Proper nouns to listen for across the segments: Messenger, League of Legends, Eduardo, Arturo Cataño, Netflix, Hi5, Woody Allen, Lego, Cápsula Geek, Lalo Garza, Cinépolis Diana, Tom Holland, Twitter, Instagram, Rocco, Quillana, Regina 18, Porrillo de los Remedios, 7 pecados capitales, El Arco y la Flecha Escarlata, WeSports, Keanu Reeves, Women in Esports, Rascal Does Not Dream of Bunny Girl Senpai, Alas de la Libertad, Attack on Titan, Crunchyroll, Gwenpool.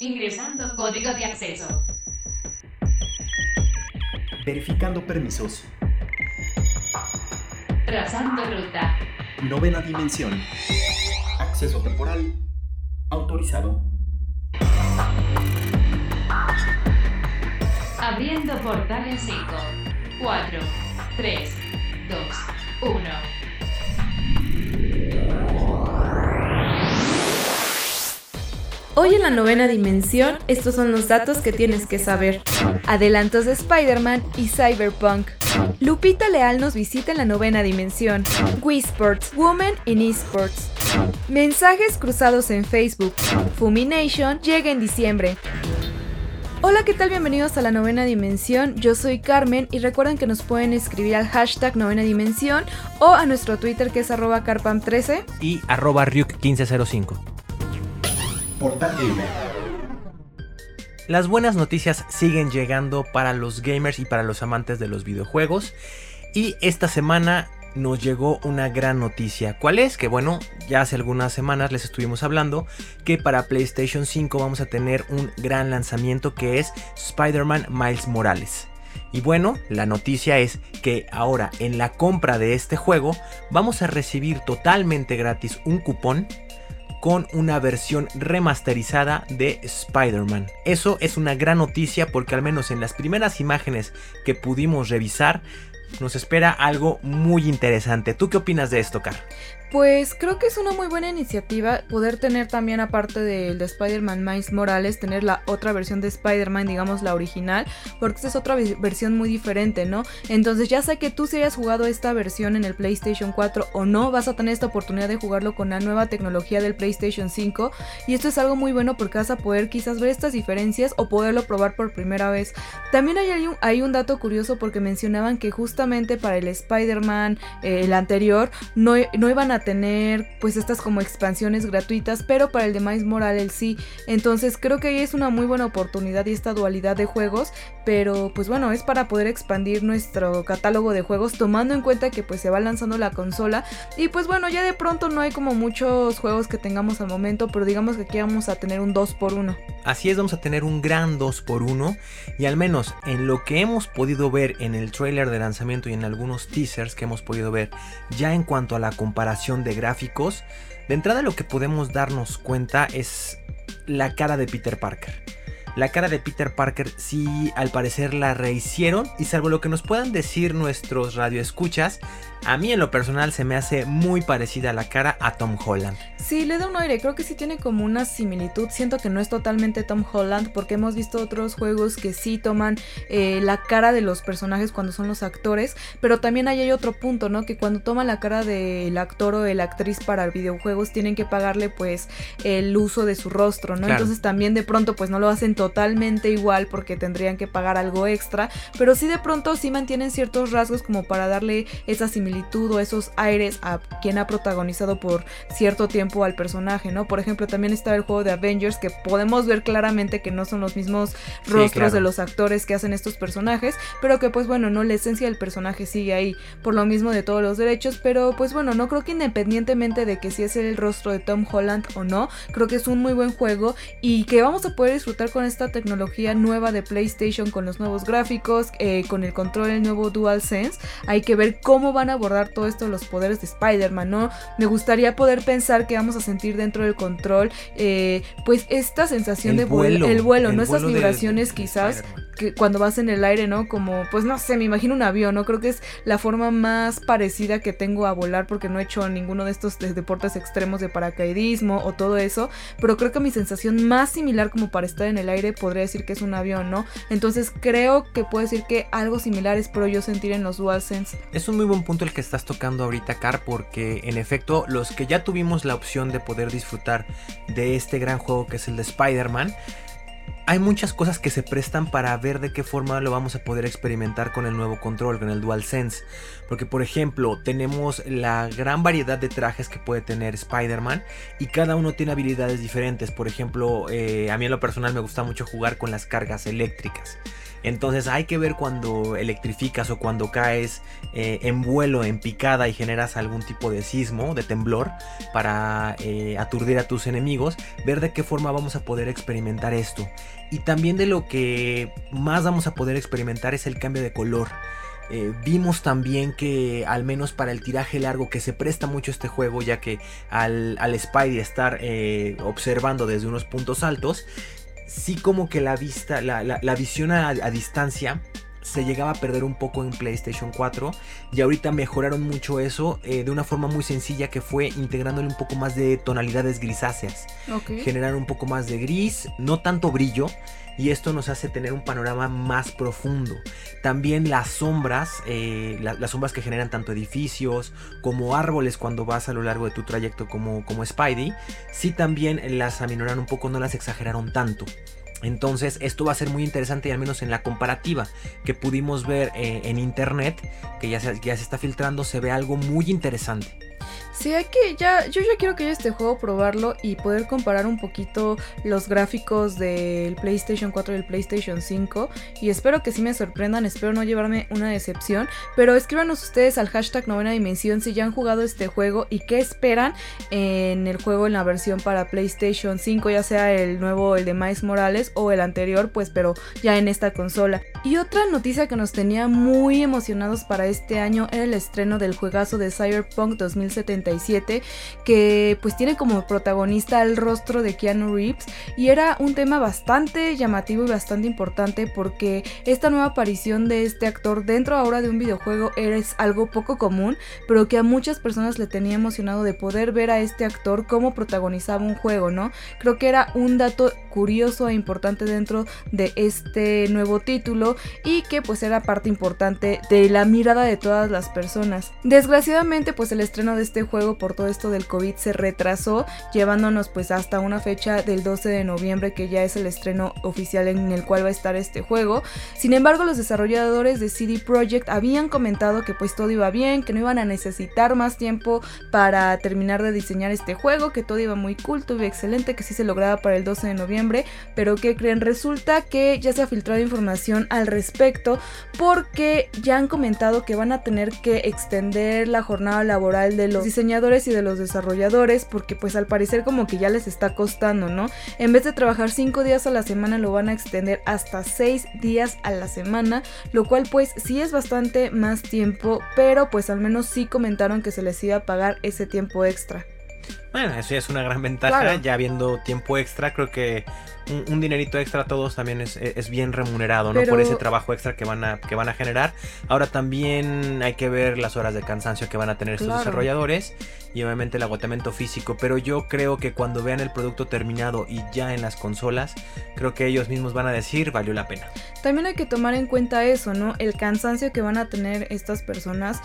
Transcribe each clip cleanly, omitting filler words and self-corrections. Ingresando código de acceso. Verificando permisos. Trazando ruta. Novena dimensión. Acceso temporal autorizado. Abriendo portal en 5, 4, 3, 2, 1. Hoy en la novena dimensión, estos son los datos que tienes que saber. Adelantos de Spider-Man y Cyberpunk. Lupita Leal nos visita en la novena dimensión. WeSports, Women in Esports. Mensajes cruzados en Facebook. Funimation llega en diciembre. Hola, ¿qué tal? Bienvenidos a la novena dimensión. Yo soy Carmen y recuerden que nos pueden escribir al hashtag novena dimensión o a nuestro Twitter que es @carpam13 y @ryuk1505. Portal Gamer. Las buenas noticias siguen llegando para los gamers y para los amantes de los videojuegos. Y esta semana nos llegó una gran noticia. ¿Cuál es? Que bueno, ya hace algunas semanas les estuvimos hablando que para PlayStation 5 vamos a tener un gran lanzamiento que es Spider-Man Miles Morales. Y bueno, la noticia es que ahora en la compra de este juego vamos a recibir totalmente gratis un cupón con una versión remasterizada de Spider-Man. Eso es una gran noticia porque al menos en las primeras imágenes que pudimos revisar nos espera algo muy interesante. ¿Tú qué opinas de esto, Car? Pues creo que es una muy buena iniciativa poder tener también, aparte del de Spider-Man Miles Morales, tener la otra versión de Spider-Man, digamos la original, porque esta es otra versión muy diferente, ¿no? Entonces ya sé que tú, si hayas jugado esta versión en el PlayStation 4 o no, vas a tener esta oportunidad de jugarlo con la nueva tecnología del PlayStation 5, y esto es algo muy bueno porque vas a poder quizás ver estas diferencias o poderlo probar por primera vez. También hay un dato curioso porque mencionaban que justamente para el Spider-Man, el anterior, no iban a tener pues estas como expansiones gratuitas, pero para el de Miles Morales sí. Entonces creo que ahí es una muy buena oportunidad y esta dualidad de juegos, pero pues bueno, es para poder expandir nuestro catálogo de juegos, tomando en cuenta que pues se va lanzando la consola y pues bueno, ya de pronto no hay como muchos juegos que tengamos al momento, pero digamos que aquí vamos a tener un 2x1. Así es, vamos a tener un gran 2x1 y al menos en lo que hemos podido ver en el tráiler de lanzamiento y en algunos teasers que hemos podido ver, ya en cuanto a la comparación de gráficos, de entrada lo que podemos darnos cuenta es la cara de Peter Parker. La cara de Peter Parker sí, al parecer la rehicieron, y salvo lo que nos puedan decir nuestros radioescuchas, a mí en lo personal se me hace muy parecida a la cara a Tom Holland. Sí, le da un aire, creo que sí tiene como una similitud. Siento que no es totalmente Tom Holland porque hemos visto otros juegos que sí toman la cara de los personajes cuando son los actores, pero también ahí hay otro punto, ¿no? Que cuando toman la cara del actor o de la actriz para videojuegos tienen que pagarle pues el uso de su rostro, ¿no? Claro. Entonces también de pronto pues no lo hacen totalmente igual porque tendrían que pagar algo extra, pero sí de pronto sí mantienen ciertos rasgos como para darle esa similitud o esos aires a quien ha protagonizado por cierto tiempo al personaje, ¿no? Por ejemplo, también está el juego de Avengers, que podemos ver claramente que no son los mismos rostros, sí, claro, de los actores que hacen estos personajes, pero que pues bueno, no, la esencia del personaje sigue ahí, por lo mismo de todos los derechos, pero pues bueno, no creo que independientemente de que si es el rostro de Tom Holland o no, creo que es un muy buen juego y que vamos a poder disfrutar con esta tecnología nueva de PlayStation, con los nuevos gráficos, con el control del nuevo DualSense. Hay que ver cómo van a abordar todo esto, los poderes de Spider-Man, ¿no? Me gustaría poder pensar que vamos a sentir dentro del control pues esta sensación de vuelo, el vuelo, esas vibraciones de quizás que cuando vas en el aire, ¿no? Como, pues no sé, me imagino un avión, ¿no? Creo que es la forma más parecida que tengo a volar porque no he hecho ninguno de estos deportes extremos de paracaidismo o todo eso, pero creo que mi sensación más similar como para estar en el aire podría decir que es un avión, ¿no? Entonces creo que puedo decir que algo similar espero yo sentir en los DualSense. Es un muy buen punto el que estás tocando ahorita, Car, porque en efecto los que ya tuvimos la opción de poder disfrutar de este gran juego que es el de Spider-Man, hay muchas cosas que se prestan para ver de qué forma lo vamos a poder experimentar con el nuevo control, con el DualSense. Porque por ejemplo, tenemos la gran variedad de trajes que puede tener Spider-Man y cada uno tiene habilidades diferentes. Por ejemplo, a mí en lo personal me gusta mucho jugar con las cargas eléctricas. Entonces hay que ver cuando electrificas o cuando caes en vuelo, en picada, y generas algún tipo de sismo, de temblor, para aturdir a tus enemigos, ver de qué forma vamos a poder experimentar esto. Y también de lo que más vamos a poder experimentar es el cambio de color. Vimos también que, al menos para el tiraje largo, que se presta mucho este juego, ya que al Spidey estar observando desde unos puntos altos, sí como que la vista, la visión a distancia se llegaba a perder un poco en PlayStation 4, y ahorita mejoraron mucho eso de una forma muy sencilla, que fue integrándole un poco más de tonalidades grisáceas. Okay. Generar un poco más de gris, no tanto brillo, y esto nos hace tener un panorama más profundo. También las sombras, las sombras que generan tanto edificios como árboles cuando vas a lo largo de tu trayecto como Spidey, sí también las aminoraron un poco, no las exageraron tanto. Entonces esto va a ser muy interesante, y al menos en la comparativa que pudimos ver en internet, que ya se está filtrando, se ve algo muy interesante. Sí, yo quiero que haya este juego, probarlo y poder comparar un poquito los gráficos del PlayStation 4 y el PlayStation 5, y espero que sí me sorprendan, espero no llevarme una decepción, pero escríbanos ustedes al hashtag Novena Dimensión si ya han jugado este juego y qué esperan en el juego en la versión para PlayStation 5, ya sea el nuevo, el de Miles Morales, o el anterior, pues, pero ya en esta consola. Y otra noticia que nos tenía muy emocionados para este año era el estreno del juegazo de Cyberpunk 2077, que pues tiene como protagonista el rostro de Keanu Reeves, y era un tema bastante llamativo y bastante importante, porque esta nueva aparición de este actor dentro ahora de un videojuego es algo poco común, pero que a muchas personas le tenía emocionado de poder ver a este actor como protagonizaba un juego, ¿no? Creo que era un dato curioso e importante dentro de este nuevo título, y que pues era parte importante de la mirada de todas las personas. Desgraciadamente, pues el estreno de este juego por todo esto del COVID se retrasó, llevándonos pues hasta una fecha del 12 de noviembre, que ya es el estreno oficial en el cual va a estar este juego. Sin embargo, los desarrolladores de CD Projekt habían comentado que pues todo iba bien, que no iban a necesitar más tiempo para terminar de diseñar este juego, que todo iba muy cool, todo iba excelente, que sí se lograba para el 12 de noviembre. Pero ¿qué creen? Resulta que ya se ha filtrado información al respecto, porque ya han comentado que van a tener que extender la jornada laboral de los diseñadores y de los desarrolladores, porque pues al parecer como que ya les está costando, ¿no? En vez de trabajar 5 días a la semana, lo van a extender hasta 6 días a la semana, lo cual pues sí es bastante más tiempo, pero pues al menos sí comentaron que se les iba a pagar ese tiempo extra. Bueno, eso ya es una gran ventaja, claro. Ya habiendo tiempo extra, creo que un dinerito extra a todos también es bien remunerado, pero... ¿no? Por ese trabajo extra que van a generar. Ahora también hay que ver las horas de cansancio que van a tener, claro, estos desarrolladores, y obviamente el agotamiento físico, pero yo creo que cuando vean el producto terminado y ya en las consolas, creo que ellos mismos van a decir, valió la pena. También hay que tomar en cuenta eso, ¿no? El cansancio que van a tener estas personas,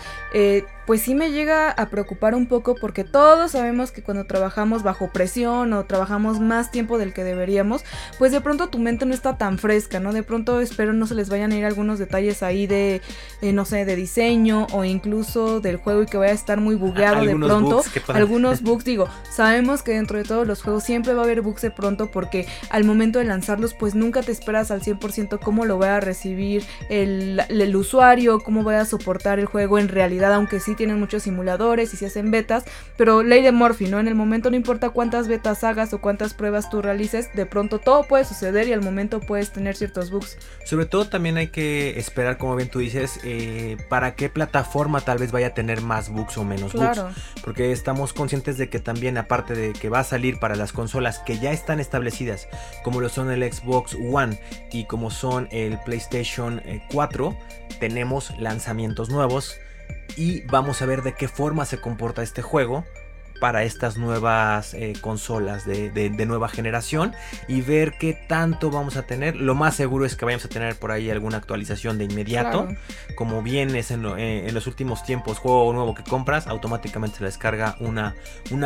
pues sí me llega a preocupar un poco, porque todos sabemos que cuando trabajamos bajo presión o trabajamos más tiempo del que deberíamos, pues de pronto tu mente no está tan fresca, ¿no? De pronto espero no se les vayan a ir algunos detalles ahí de no sé, de diseño o incluso del juego, y que vaya a estar muy bugueado de pronto. Algunos bugs, digo, sabemos que dentro de todos los juegos siempre va a haber bugs de pronto, porque al momento de lanzarlos pues nunca te esperas al 100% cómo lo va a recibir el usuario, cómo va a soportar el juego en realidad, aunque sí tienen muchos simuladores y se hacen betas, pero ley de Murphy, ¿no? En el momento no importa cuántas betas hagas o cuántas pruebas tú realices, de pronto todo puede suceder y al momento puedes tener ciertos bugs. Sobre todo también hay que esperar, como bien tú dices, para qué plataforma tal vez vaya a tener más bugs o menos, claro, bugs, porque estamos conscientes de que también, aparte de que va a salir para las consolas que ya están establecidas, como lo son el Xbox One y como son el PlayStation 4, tenemos lanzamientos nuevos y vamos a ver de qué forma se comporta este juego para estas nuevas consolas de nueva generación, y ver qué tanto vamos a tener. Lo más seguro es que vayamos a tener por ahí alguna actualización de inmediato, claro, como bien es en los últimos tiempos. Juego nuevo que compras, automáticamente se descarga una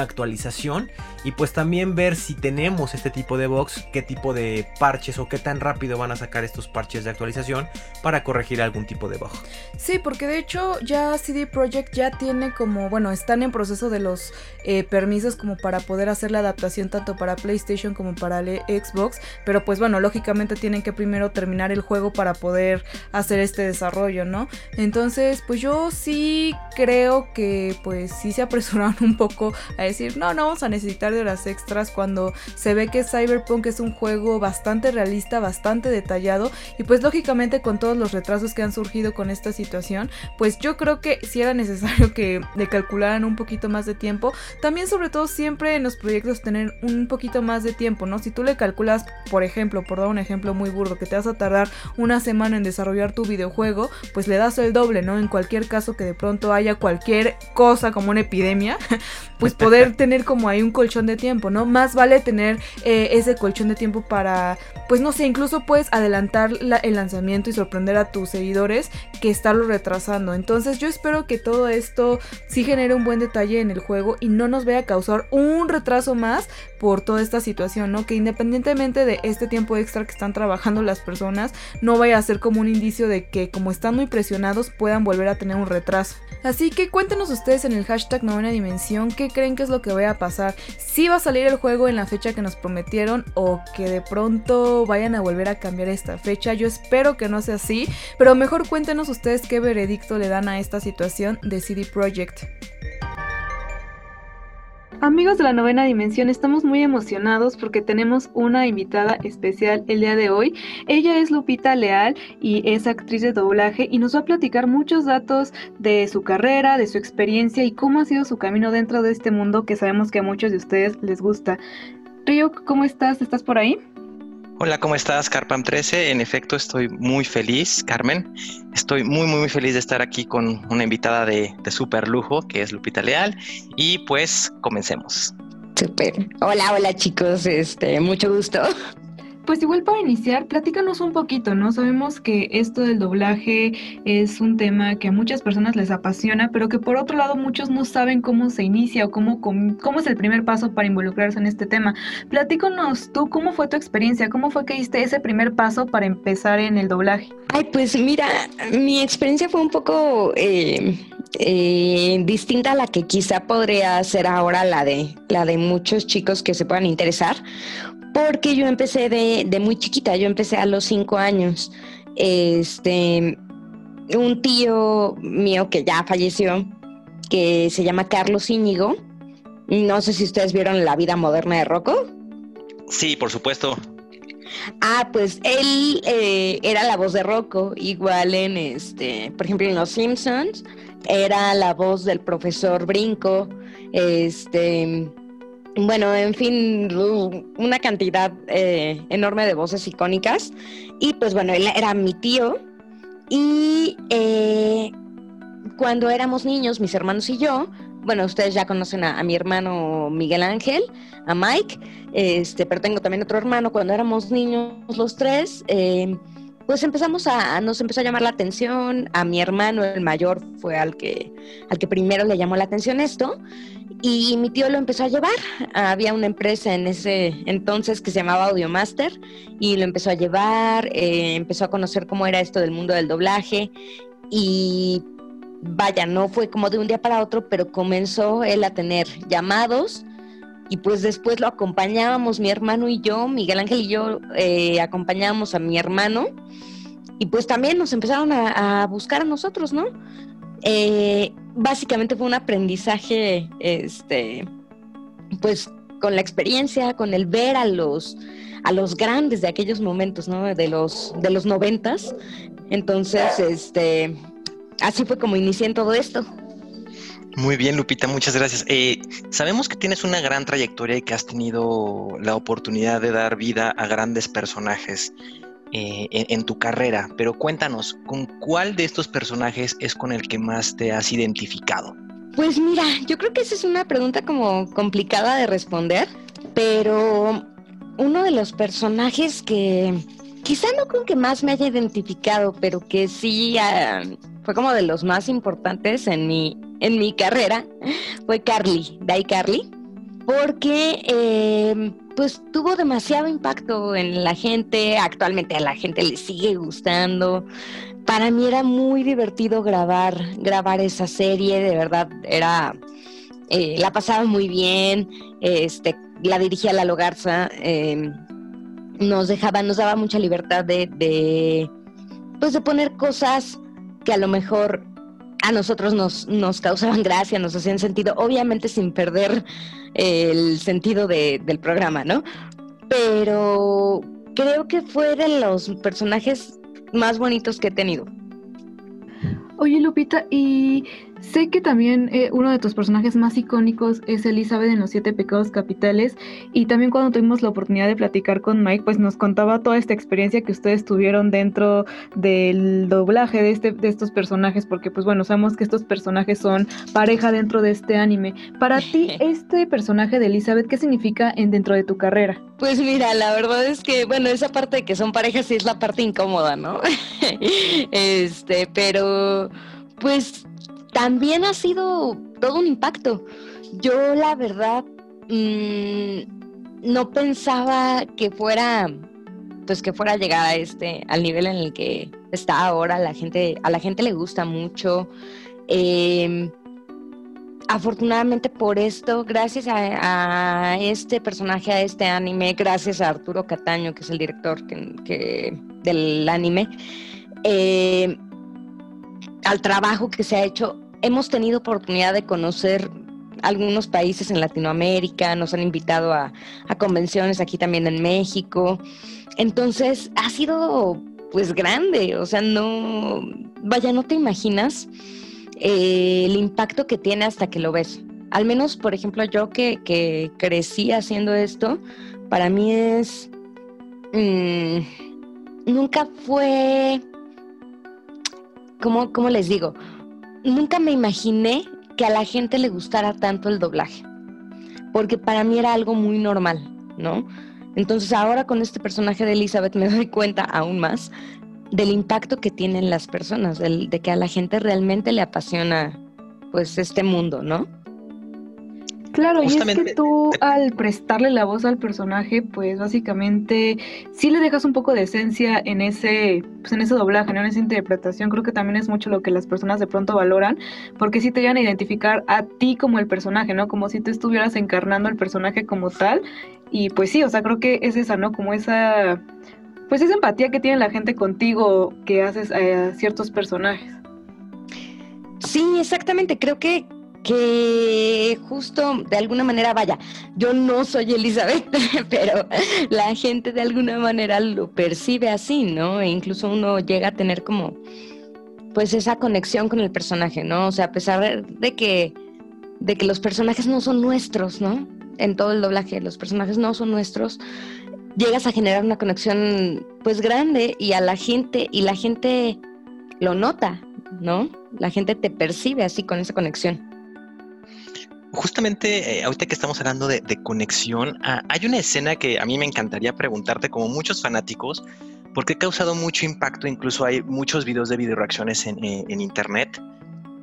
actualización, y pues también ver si tenemos este tipo de bugs, qué tipo de parches o qué tan rápido van a sacar estos parches de actualización para corregir algún tipo de bug. Sí, porque de hecho ya CD Projekt ya tiene como, bueno, están en proceso de los permisos como para poder hacer la adaptación tanto para PlayStation como para Xbox, pero pues bueno, lógicamente tienen que primero terminar el juego para poder hacer este desarrollo, ¿no? Entonces, pues yo sí creo que pues sí se apresuraron un poco a decir, no vamos a necesitar de horas extras, cuando se ve que Cyberpunk es un juego bastante realista, bastante detallado, y pues lógicamente con todos los retrasos que han surgido con esta situación, pues yo creo que sí era necesario que le calcularan un poquito más de tiempo. También, sobre todo, siempre en los proyectos tener un poquito más de tiempo, ¿no? Si tú le calculas, por ejemplo, por dar un ejemplo muy burdo, que te vas a tardar una semana en desarrollar tu videojuego, pues le das el doble, ¿no? En cualquier caso que de pronto haya cualquier cosa como una epidemia, pues poder tener como ahí un colchón de tiempo, ¿no? Más vale tener ese colchón de tiempo para, pues no sé, incluso puedes adelantar el lanzamiento y sorprender a tus seguidores que estarlo retrasando. Entonces yo espero que todo esto sí genere un buen detalle en el juego y no nos vaya a causar un retraso más por toda esta situación, ¿no? Que independientemente de este tiempo extra que están trabajando las personas, no vaya a ser como un indicio de que, como están muy presionados, puedan volver a tener un retraso. Así que cuéntenos ustedes en el hashtag Novena Dimensión qué creen que es lo que vaya a pasar, si va a salir el juego en la fecha que nos prometieron o que de pronto vayan a volver a cambiar esta fecha. Yo espero que no sea así, pero mejor cuéntenos ustedes qué veredicto le dan a esta situación de CD Projekt. Amigos de la Novena Dimensión, estamos muy emocionados porque tenemos una invitada especial el día de hoy. Ella es Lupita Leal y es actriz de doblaje y nos va a platicar muchos datos de su carrera, de su experiencia y cómo ha sido su camino dentro de este mundo que sabemos que a muchos de ustedes les gusta. Ryuk, ¿cómo estás? ¿Estás por ahí? Hola, ¿cómo estás? Carpam13, en efecto estoy muy feliz, Carmen. Estoy muy feliz de estar aquí con una invitada de súper lujo, que es Lupita Leal, y pues comencemos. Súper. Hola chicos, mucho gusto. Pues igual para iniciar, platícanos un poquito, ¿no? Sabemos que esto del doblaje es un tema que a muchas personas les apasiona, pero que por otro lado muchos no saben cómo se inicia o cómo es el primer paso para involucrarse en este tema. Platícanos tú, ¿cómo fue tu experiencia? ¿Cómo fue que diste ese primer paso para empezar en el doblaje? Ay, pues mira, mi experiencia fue un poco distinta a la que quizá podría ser ahora la de muchos chicos que se puedan interesar. Porque yo empecé de muy chiquita, yo empecé a los 5 años. Un tío mío que ya falleció, que se llama Carlos Íñigo. No sé si ustedes vieron La Vida Moderna de Rocco. Sí, por supuesto. Ah, pues él era la voz de Rocco, igual en, por ejemplo, en Los Simpsons, era la voz del profesor Brinco, Bueno, en fin, una cantidad enorme de voces icónicas. Y pues bueno, él era mi tío. Y cuando éramos niños, mis hermanos y yo, bueno, ustedes ya conocen a mi hermano Miguel Ángel, a Mike, pero tengo también otro hermano. Cuando éramos niños los tres, pues nos empezó a llamar la atención. A mi hermano, el mayor, fue al que primero le llamó la atención esto. Y mi tío lo empezó a llevar. Había una empresa en ese entonces que se llamaba Audio Master y lo empezó a llevar, empezó a conocer cómo era esto del mundo del doblaje y vaya, no fue como de un día para otro, pero comenzó él a tener llamados y pues después lo acompañábamos mi hermano y yo, Miguel Ángel y yo acompañábamos a mi hermano y pues también nos empezaron a buscar a nosotros, ¿no? Básicamente fue un aprendizaje, pues con la experiencia, con el ver a los grandes de aquellos momentos, ¿no? De los 90s. Entonces, así fue como inicié en todo esto. Muy bien, Lupita, muchas gracias. Sabemos que tienes una gran trayectoria y que has tenido la oportunidad de dar vida a grandes personajes en tu carrera, pero cuéntanos, ¿con cuál de estos personajes es con el que más te has identificado? Pues mira, yo creo que esa es una pregunta como complicada de responder, pero uno de los personajes que quizá no creo que más me haya identificado, pero que sí fue como de los más importantes en mi carrera, fue Carly, Carly, porque pues tuvo demasiado impacto en la gente. Actualmente a la gente le sigue gustando. Para mí era muy divertido grabar esa serie, de verdad, era la pasaba muy bien, la dirigía Lalo Garza, nos daba mucha libertad de poner cosas que a lo mejor a nosotros nos causaban gracia, nos hacían sentido, obviamente sin perder el sentido del programa, ¿no? Pero creo que fue de los personajes más bonitos que he tenido. Oye, Lupita, y sé que también uno de tus personajes más icónicos es Elizabeth en Los Siete Pecados Capitales, y también cuando tuvimos la oportunidad de platicar con Mike, pues nos contaba toda esta experiencia que ustedes tuvieron dentro del doblaje de estos personajes, porque pues bueno, sabemos que estos personajes son pareja dentro de este anime. Para ti, este personaje de Elizabeth, ¿qué significa dentro de tu carrera? Pues mira, la verdad es que, bueno, esa parte de que son parejas sí es la parte incómoda, ¿no? Pero pues también ha sido todo un impacto. Yo la verdad no pensaba que fuera a llegar a al nivel en el que está ahora. A la gente le gusta mucho. Afortunadamente por esto, gracias a este personaje, a este anime, gracias a Arturo Cataño, que es el director del anime, al trabajo que se ha hecho, hemos tenido oportunidad de conocer algunos países en Latinoamérica, nos han invitado a convenciones aquí también en México. Entonces ha sido pues grande, o sea, no te imaginas el impacto que tiene hasta que lo ves. Al menos, por ejemplo, yo que crecí haciendo esto, para mí es... nunca fue... ¿Cómo les digo? Nunca me imaginé que a la gente le gustara tanto el doblaje, porque para mí era algo muy normal, ¿no? Entonces ahora con este personaje de Elizabeth me doy cuenta aún más del impacto que tienen las personas, de que a la gente realmente le apasiona pues este mundo, ¿no? Claro, justamente. Y es que tú al prestarle la voz al personaje, pues básicamente sí le dejas un poco de esencia en ese doblaje, ¿no? En esa interpretación. Creo que también es mucho lo que las personas de pronto valoran, porque sí te llegan a identificar a ti como el personaje, ¿no? Como si tú estuvieras encarnando el personaje como tal. Y pues sí, o sea, creo que es esa, ¿no? Como esa, pues esa empatía que tiene la gente contigo que haces a ciertos personajes. Sí, exactamente. Creo que justo de alguna manera, vaya, yo no soy Elizabeth, pero la gente de alguna manera lo percibe así, ¿no? E incluso uno llega a tener como, pues esa conexión con el personaje, ¿no? O sea, a pesar de que los personajes no son nuestros, ¿no? En todo el doblaje, los personajes no son nuestros, llegas a generar una conexión, pues grande, y a la gente, lo nota, ¿no? La gente te percibe así con esa conexión. Justamente ahorita que estamos hablando de conexión, hay una escena que a mí me encantaría preguntarte como muchos fanáticos, porque ha causado mucho impacto, incluso hay muchos videos de videoreacciones en internet,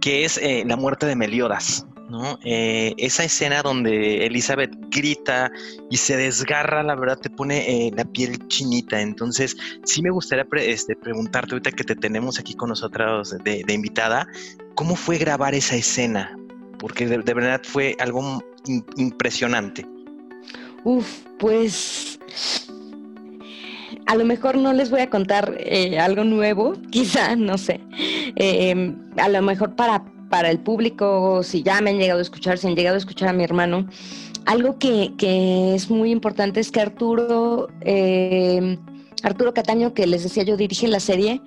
que es la muerte de Meliodas, ¿no? Esa escena donde Elizabeth grita y se desgarra, la verdad te pone la piel chinita. Entonces sí me gustaría preguntarte, ahorita que te tenemos aquí con nosotros de invitada, ¿cómo fue grabar esa escena? Porque de verdad fue algo impresionante. Pues a lo mejor no les voy a contar algo nuevo, quizá, no sé. A lo mejor para el público, si ya me han llegado a escuchar, si han llegado a escuchar a mi hermano, algo que es muy importante es que Arturo Cataño, que les decía yo dirige la serie,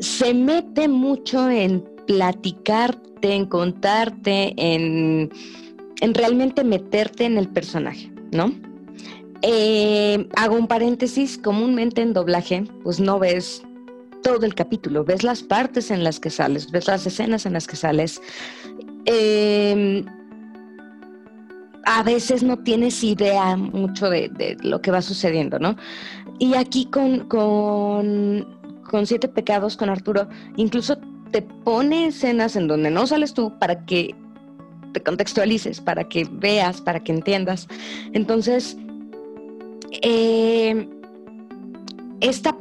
se mete mucho en platicarte, en contarte, en realmente meterte en el personaje, ¿no? Hago un paréntesis, comúnmente en doblaje, pues no ves todo el capítulo, ves las partes en las que sales, ves las escenas en las que sales. A veces no tienes idea mucho de lo que va sucediendo, ¿no? Y aquí con Siete Pecados, con Arturo, incluso te pone escenas en donde no sales tú para que te contextualices, para que veas, para que entiendas. Entonces, esta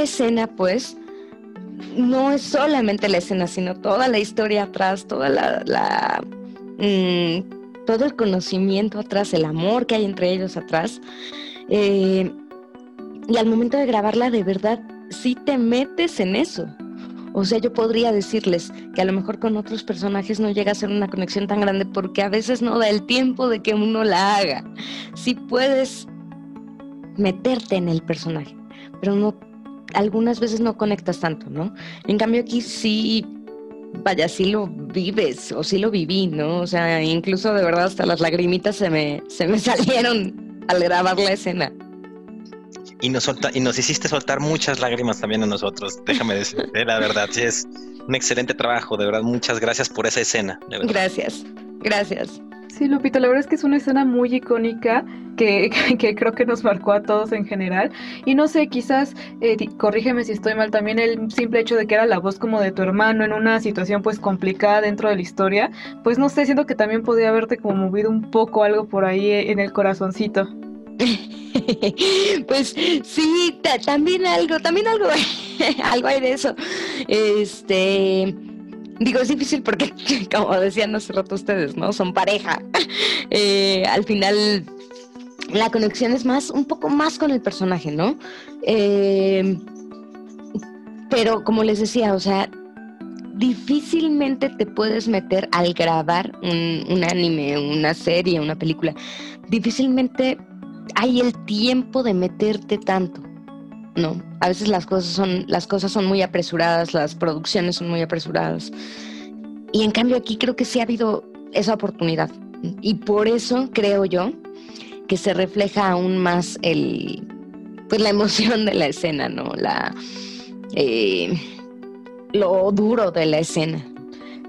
escena, pues, no es solamente la escena, sino toda la historia atrás, toda la todo el conocimiento atrás, el amor que hay entre ellos atrás. Y al momento de grabarla, de verdad, sí te metes en eso. O sea, yo podría decirles que a lo mejor con otros personajes no llega a ser una conexión tan grande porque a veces no da el tiempo de que uno la haga. Sí puedes meterte en el personaje, pero no, algunas veces no conectas tanto, ¿no? En cambio aquí sí, vaya, sí lo vives, o sí lo viví, ¿no? O sea, incluso de verdad hasta las lagrimitas se me salieron al grabar la escena. Y nos hiciste soltar muchas lágrimas también a nosotros, déjame decirte, la verdad, sí es un excelente trabajo, de verdad, muchas gracias por esa escena. De verdad. Gracias. Sí, Lupita, la verdad es que es una escena muy icónica que creo que nos marcó a todos en general. Y no sé, quizás, corrígeme si estoy mal, también el simple hecho de que era la voz como de tu hermano en una situación pues complicada dentro de la historia, pues no sé, siento que también podía haberte como movido un poco algo por ahí en el corazoncito. Pues sí, también algo algo hay de eso. Digo, es difícil porque, como decían hace rato ustedes, ¿no? Son pareja. Al final, la conexión es más, un poco más con el personaje, ¿no? Pero, como les decía, o sea, difícilmente te puedes meter al grabar un anime, una serie, una película. Difícilmente hay el tiempo de meterte tanto. No, a veces las cosas son muy apresuradas, las producciones son muy apresuradas. Y en cambio aquí creo que sí ha habido esa oportunidad. Y por eso creo yo que se refleja aún más pues la emoción de la escena, ¿no? Lo duro de la escena.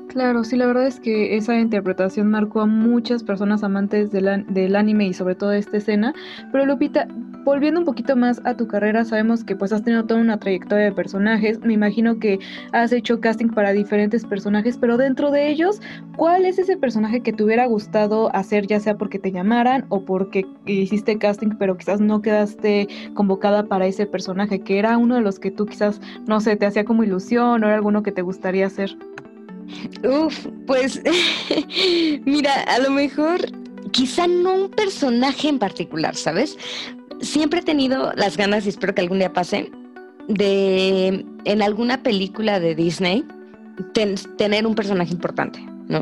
Claro, sí, la verdad es que esa interpretación marcó a muchas personas amantes del anime y sobre todo de esta escena. Pero Lupita, volviendo un poquito más a tu carrera, sabemos que pues has tenido toda una trayectoria de personajes. Me imagino que has hecho casting para diferentes personajes, pero dentro de ellos, ¿cuál es ese personaje que te hubiera gustado hacer, ya sea porque te llamaran o porque hiciste casting, pero quizás no quedaste convocada para ese personaje, que era uno de los que tú quizás, no sé, te hacía como ilusión o era alguno que te gustaría hacer? Uf, pues mira, a lo mejor quizá no un personaje en particular, ¿sabes? Siempre he tenido las ganas, y espero que algún día pase, de en alguna película de Disney tener un personaje importante, ¿no?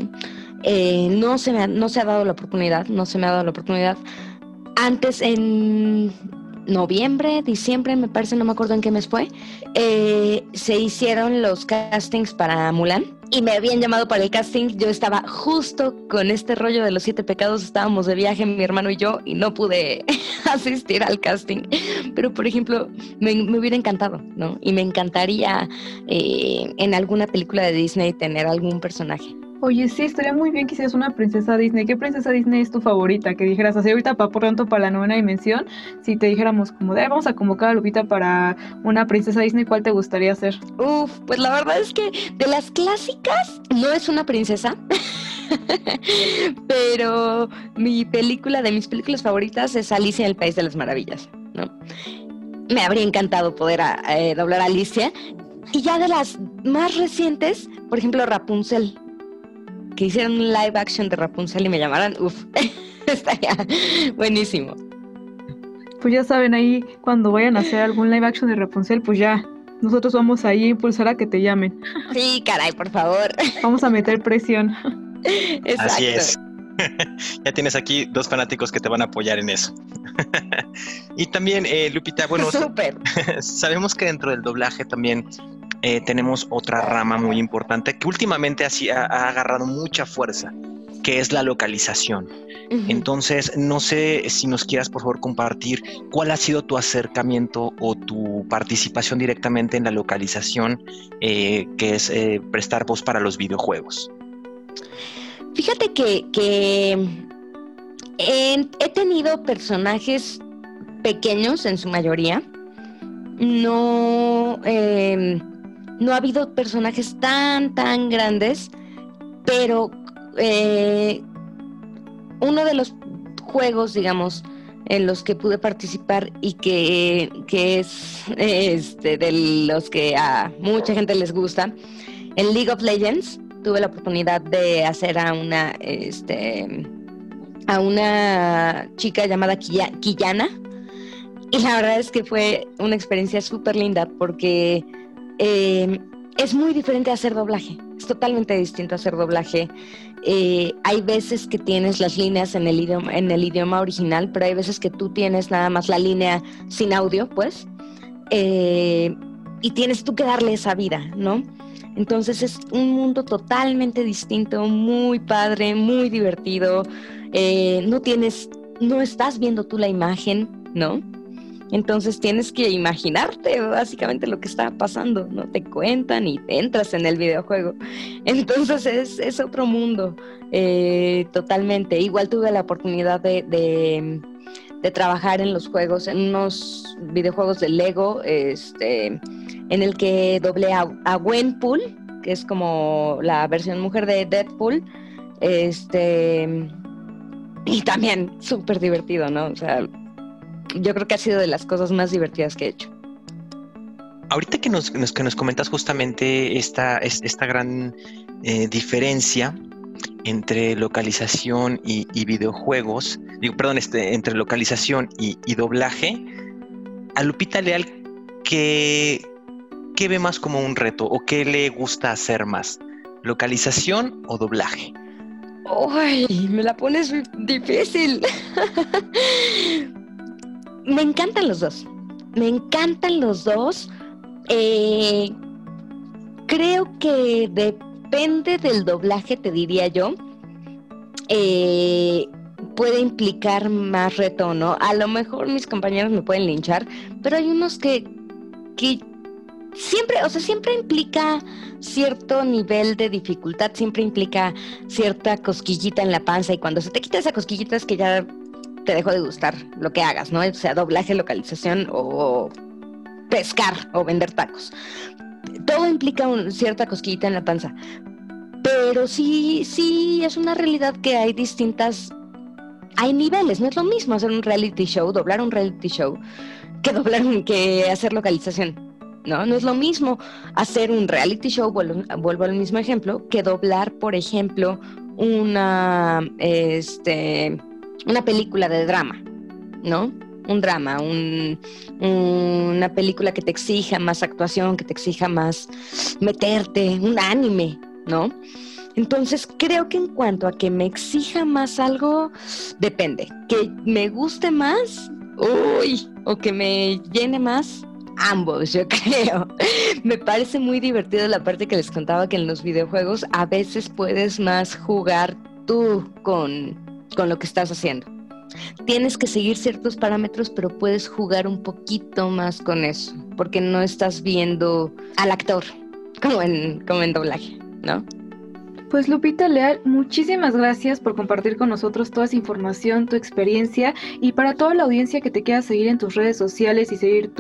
No se me ha dado la oportunidad. Antes en noviembre, diciembre, me parece, no me acuerdo en qué mes fue, se hicieron los castings para Mulan y me habían llamado para el casting. Yo estaba justo con este rollo de los 7 pecados, estábamos de viaje mi hermano y yo y no pude asistir al casting, pero por ejemplo me hubiera encantado, ¿no? Y me encantaría en alguna película de Disney tener algún personaje. Oye, sí, estaría muy bien que seas una princesa Disney. ¿Qué princesa Disney es tu favorita? Que dijeras así ahorita para pronto para la novena dimensión. Si te dijéramos como de vamos a convocar a Lupita para una princesa Disney, ¿cuál te gustaría ser? Uf, pues la verdad es que de las clásicas no es una princesa. Pero mis películas favoritas es Alicia en el País de las Maravillas, ¿no? Me habría encantado poder doblar a Alicia. Y ya de las más recientes, por ejemplo Rapunzel, que hicieran un live action de Rapunzel y me llamaran, uff, estaría buenísimo. Pues ya saben, ahí cuando vayan a hacer algún live action de Rapunzel, pues ya, nosotros vamos ahí a impulsar a que te llamen. Sí, caray, por favor. Vamos a meter presión. Exacto. Así es. Ya tienes aquí dos fanáticos que te van a apoyar en eso. Y también, Lupita, bueno, super. Sabemos que dentro del doblaje también tenemos otra rama muy importante que últimamente ha agarrado mucha fuerza, que es la localización. Uh-huh. Entonces, no sé si nos quieras, por favor, compartir cuál ha sido tu acercamiento o tu participación directamente en la localización, que es prestar voz para los videojuegos. Fíjate que he tenido personajes pequeños en su mayoría. No ha habido personajes tan grandes, pero uno de los juegos, digamos, en los que pude participar y que es de los que a mucha gente les gusta, en League of Legends, tuve la oportunidad de hacer a una chica llamada Quillana, y la verdad es que fue una experiencia súper linda porque es muy diferente a hacer doblaje, es totalmente distinto a hacer doblaje. Hay veces que tienes las líneas en el idioma original, pero hay veces que tú tienes nada más la línea sin audio, pues, y tienes tú que darle esa vida, ¿no? Entonces es un mundo totalmente distinto, muy padre, muy divertido. No estás viendo tú la imagen, ¿no? Entonces tienes que imaginarte básicamente lo que está pasando, ¿no? Te cuentan y te entras en el videojuego. Entonces es otro mundo, totalmente. Igual tuve la oportunidad de trabajar en los juegos, en unos videojuegos de Lego, en el que doblé a Gwenpool, que es como la versión mujer de Deadpool, y también súper divertido, ¿no? O sea, yo creo que ha sido de las cosas más divertidas que he hecho. Ahorita que nos comentas justamente esta gran diferencia entre localización y videojuegos, entre localización y doblaje, a Lupita Leal, ¿qué ve más como un reto o qué le gusta hacer más? ¿Localización o doblaje? ¡Ay! Me la pones difícil. Me encantan los dos. Creo que depende del doblaje, te diría yo. Puede implicar más reto o no. A lo mejor mis compañeros me pueden linchar, pero hay unos que siempre, o sea, siempre implica cierto nivel de dificultad, siempre implica cierta cosquillita en la panza, y cuando se te quita esa cosquillita es que ya te dejó de gustar lo que hagas, ¿no? O sea, doblaje, localización o pescar o vender tacos. Todo implica cierta cosquillita en la panza. Pero sí es una realidad que hay niveles. No es lo mismo hacer un reality show, doblar un reality show, que hacer localización, ¿no? No es lo mismo hacer un reality show, vuelvo al mismo ejemplo, que doblar, por ejemplo, una película de drama, ¿no? Un drama, una película que te exija más actuación, que te exija más meterte, un anime, ¿no? Entonces creo que en cuanto a que me exija más algo, depende. Que me guste más, o que me llene más, ambos, yo creo. Me parece muy divertido la parte que les contaba, que en los videojuegos a veces puedes más jugar tú con lo que estás haciendo. Tienes que seguir ciertos parámetros, pero puedes jugar un poquito más con eso, porque no estás viendo al actor como en doblaje, ¿no? Pues Lupita Leal, muchísimas gracias por compartir con nosotros toda esa información, tu experiencia, y para toda la audiencia que te quiera seguir en tus redes sociales y seguir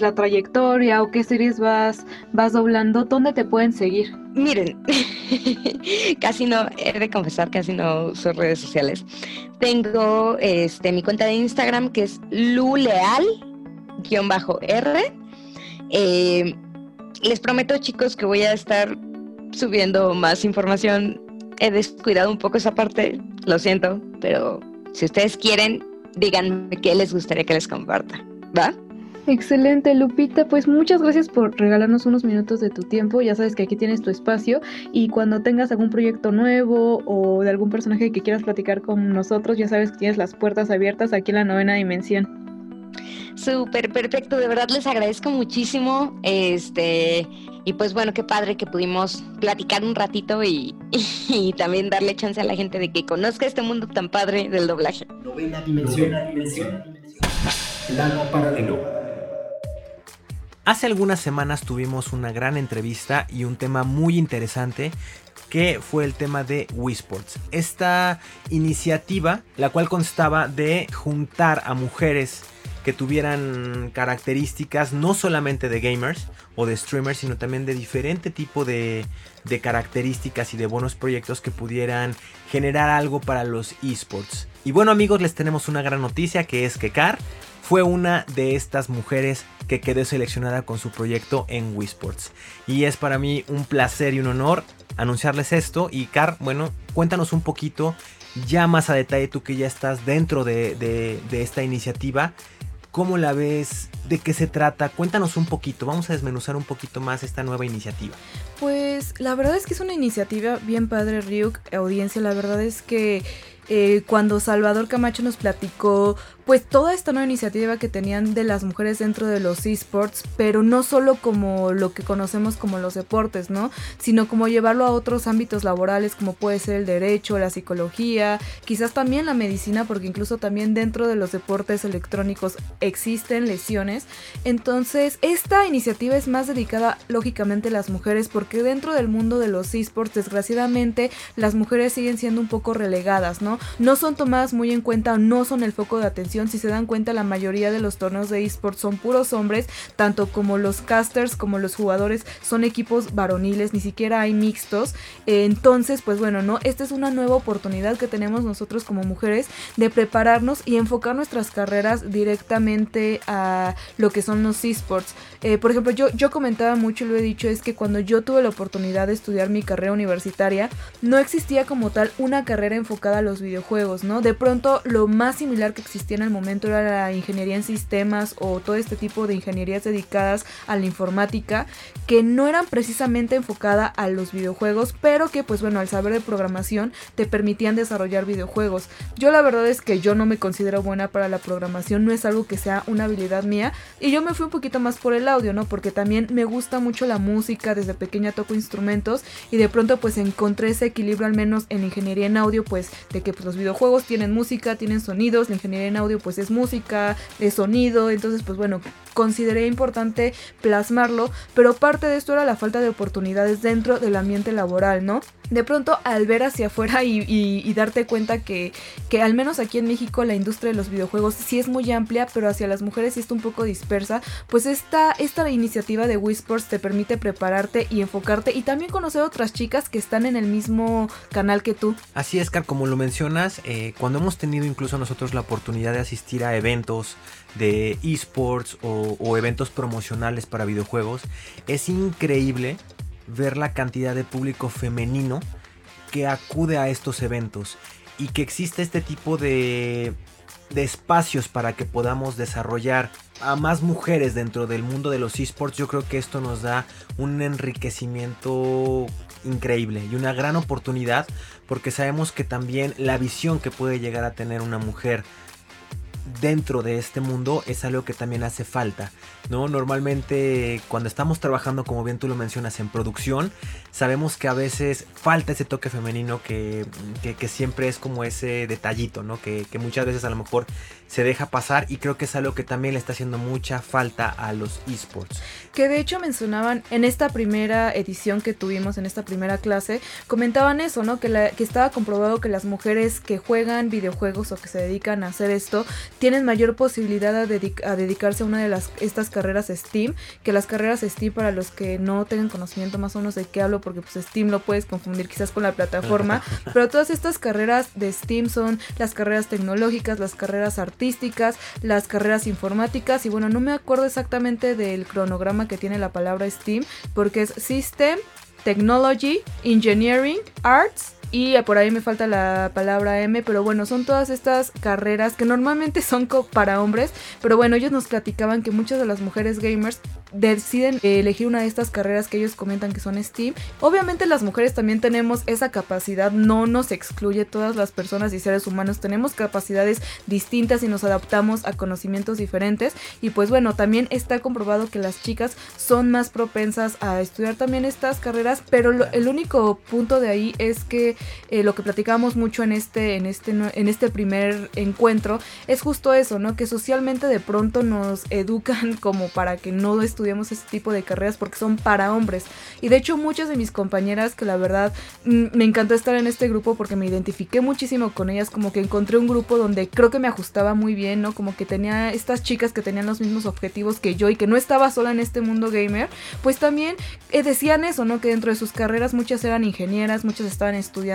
la trayectoria o qué series vas doblando, ¿dónde te pueden seguir? Miren, he de confesar, casi no uso redes sociales. Tengo mi cuenta de Instagram, que es luleal_r. Les prometo, chicos, que voy a estar subiendo más información. He descuidado un poco esa parte, lo siento, pero si ustedes quieren, díganme qué les gustaría que les comparta, ¿va? Excelente, Lupita, pues muchas gracias por regalarnos unos minutos de tu tiempo. Ya sabes que aquí tienes tu espacio, y cuando tengas algún proyecto nuevo o de algún personaje que quieras platicar con nosotros, ya sabes que tienes las puertas abiertas aquí en la novena dimensión. Súper, perfecto, de verdad les agradezco muchísimo, y pues bueno, qué padre que pudimos platicar un ratito y también darle chance a la gente de que conozca este mundo tan padre del doblaje. Novena dimensión, plano paralelo. Hace algunas semanas tuvimos una gran entrevista y un tema muy interesante, que fue el tema de WeSports, esta iniciativa la cual constaba de juntar a mujeres que tuvieran características no solamente de gamers o de streamers, sino también de diferente tipo de características y de buenos proyectos que pudieran generar algo para los esports. Y bueno, amigos, les tenemos una gran noticia, que es que Car fue una de estas mujeres que quedó seleccionada con su proyecto en WeSports. Y es para mí un placer y un honor anunciarles esto. Y Car, bueno, cuéntanos un poquito ya más a detalle, tú que ya estás dentro de esta iniciativa, ¿cómo la ves? ¿De qué se trata? Cuéntanos un poquito, vamos a desmenuzar un poquito más esta nueva iniciativa. Pues la verdad es que es una iniciativa bien padre, Ryuk, audiencia. La verdad es que cuando Salvador Camacho nos platicó pues toda esta nueva iniciativa que tenían de las mujeres dentro de los esports, pero no solo como lo que conocemos como los deportes, ¿no? Sino como llevarlo a otros ámbitos laborales, como puede ser el derecho, la psicología, quizás también la medicina, porque incluso también dentro de los deportes electrónicos existen lesiones. Entonces esta iniciativa es más dedicada lógicamente a las mujeres, porque dentro del mundo de los esports desgraciadamente las mujeres siguen siendo un poco relegadas, ¿no? No son tomadas muy en cuenta, no son el foco de atención. Si se dan cuenta, la mayoría de los torneos de esports son puros hombres, tanto como los casters como los jugadores son equipos varoniles, ni siquiera hay mixtos. Entonces pues bueno, ¿no? Esta es una nueva oportunidad que tenemos nosotros como mujeres de prepararnos y enfocar nuestras carreras directamente a lo que son los esports. Por ejemplo, yo comentaba mucho y lo he dicho, es que cuando yo tuve la oportunidad de estudiar mi carrera universitaria, no existía como tal una carrera enfocada a los videojuegos, ¿no? De pronto lo más similar que existía en el momento era la ingeniería en sistemas o todo este tipo de ingenierías dedicadas a la informática, que no eran precisamente enfocada a los videojuegos, pero que pues bueno, al saber de programación te permitían desarrollar videojuegos. Yo la verdad es que yo no me considero buena para la programación, no es algo que sea una habilidad mía, y yo me fui un poquito más por el audio, ¿no? Porque también me gusta mucho la música, desde pequeña toco instrumentos y de pronto pues encontré ese equilibrio, al menos en ingeniería en audio, pues de que pues los videojuegos tienen música, tienen sonidos, la ingeniería en audio pues es música, es sonido. Entonces pues bueno, consideré importante plasmarlo, pero parte de esto era la falta de oportunidades dentro del ambiente laboral, ¿no? De pronto al ver hacia afuera y darte cuenta que al menos aquí en México la industria de los videojuegos sí es muy amplia, pero hacia las mujeres sí está un poco dispersa, pues esta iniciativa de WeSports te permite prepararte y enfocarte y también conocer otras chicas que están en el mismo canal que tú. Así es, Car, como lo mencionas, cuando hemos tenido incluso nosotros la oportunidad de asistir a eventos de esports o eventos promocionales para videojuegos, es increíble ver la cantidad de público femenino que acude a estos eventos y que existe este tipo de espacios para que podamos desarrollar a más mujeres dentro del mundo de los esports. Yo creo que esto nos da un enriquecimiento increíble y una gran oportunidad, porque sabemos que también la visión que puede llegar a tener una mujer dentro de este mundo es algo que también hace falta, ¿no? Normalmente cuando estamos trabajando, como bien tú lo mencionas, en producción, sabemos que a veces falta ese toque femenino que siempre es como ese detallito, ¿no? Que muchas veces a lo mejor se deja pasar, y creo que es algo que también le está haciendo mucha falta a los esports. Que de hecho mencionaban en esta primera edición que tuvimos, en esta primera clase, comentaban eso, ¿no? Que estaba comprobado que las mujeres que juegan videojuegos o que se dedican a hacer esto tienen mayor posibilidad a dedicarse a una de estas carreras STEAM, que las carreras STEAM, para los que no tengan conocimiento más o menos de qué hablo, porque pues STEAM lo puedes confundir quizás con la plataforma, pero todas estas carreras de STEAM son las carreras tecnológicas, las carreras artísticas, las carreras informáticas, y bueno, no me acuerdo exactamente del cronograma que tiene la palabra STEAM, porque es System, Technology, Engineering, Arts, y por ahí me falta la palabra M, pero bueno, son todas estas carreras que normalmente son para hombres, pero bueno, ellos nos platicaban que muchas de las mujeres gamers deciden elegir una de estas carreras que ellos comentan que son STEAM. Obviamente las mujeres también tenemos esa capacidad, no nos excluye, todas las personas y seres humanos tenemos capacidades distintas y nos adaptamos a conocimientos diferentes, y pues bueno, también está comprobado que las chicas son más propensas a estudiar también estas carreras, pero el único punto de ahí es que lo que platicamos mucho en este primer encuentro es justo eso, ¿no? Que socialmente de pronto nos educan como para que no estudiamos este tipo de carreras porque son para hombres, y de hecho muchas de mis compañeras, que la verdad me encantó estar en este grupo porque me identifiqué muchísimo con ellas, como que encontré un grupo donde creo que me ajustaba muy bien, ¿no? Como que tenía estas chicas que tenían los mismos objetivos que yo y que no estaba sola en este mundo gamer, pues también decían eso, ¿no? Que dentro de sus carreras muchas eran ingenieras, muchas estaban estudiando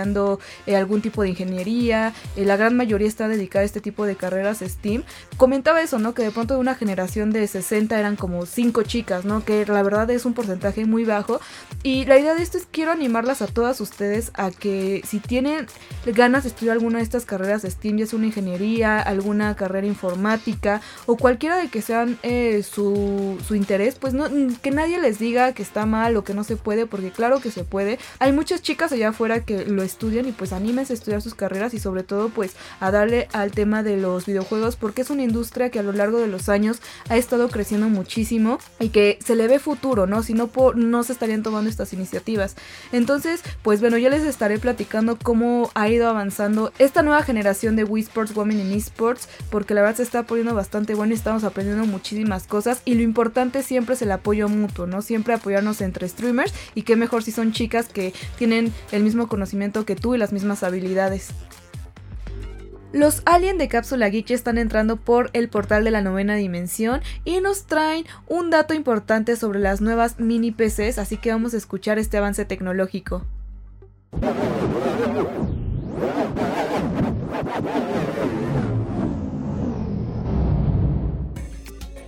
algún tipo de ingeniería, la gran mayoría está dedicada a este tipo de carreras STEAM. Comentaba eso, ¿no? Que de pronto de una generación de 60 eran como 5 chicas chicas, ¿no? Que la verdad es un porcentaje muy bajo. Y la idea de esto es, quiero animarlas a todas ustedes a que si tienen ganas de estudiar alguna de estas carreras de STEAM, ya sea una ingeniería, alguna carrera informática o cualquiera de que sean su interés, pues no, que nadie les diga que está mal o que no se puede, porque claro que se puede. Hay muchas chicas allá afuera que lo estudian y pues anímense a estudiar sus carreras y sobre todo pues a darle al tema de los videojuegos, porque es una industria que a lo largo de los años ha estado creciendo muchísimo y que se le ve futuro, ¿no? Si no, no se estarían tomando estas iniciativas. Entonces, pues bueno, ya les estaré platicando cómo ha ido avanzando esta nueva generación de WeSports, Women in Esports, porque la verdad se está poniendo bastante bueno y estamos aprendiendo muchísimas cosas, y lo importante siempre es el apoyo mutuo, ¿no? Siempre apoyarnos entre streamers, y qué mejor si son chicas que tienen el mismo conocimiento que tú y las mismas habilidades. Los aliens de Cápsula Geek están entrando por el portal de la novena dimensión y nos traen un dato importante sobre las nuevas mini PCs, así que vamos a escuchar este avance tecnológico.